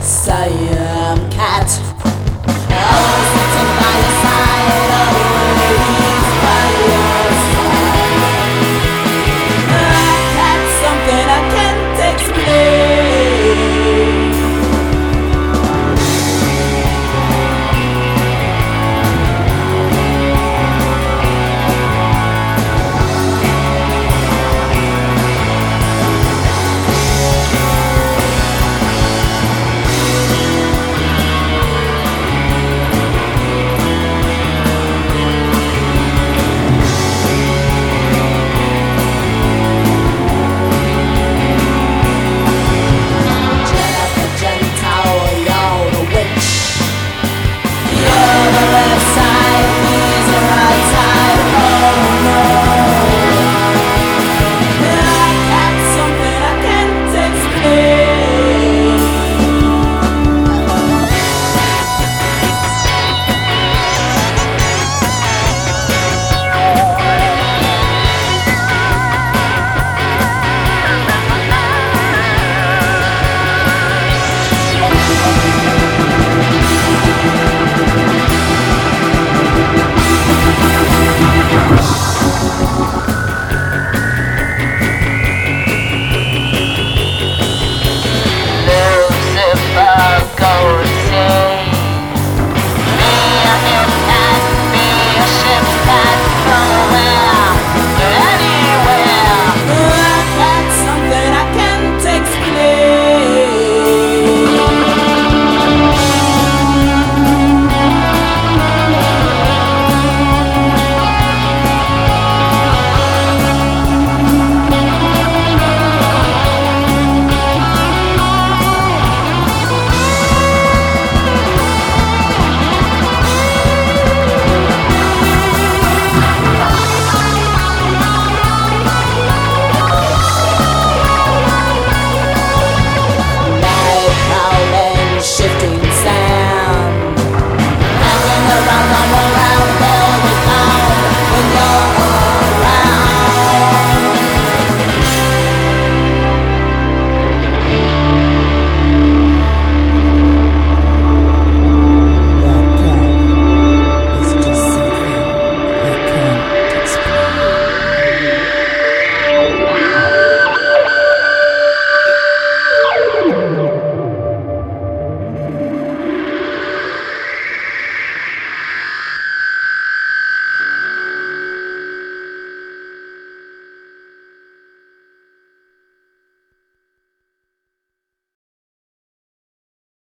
Siam Cat. I was sitting by the side of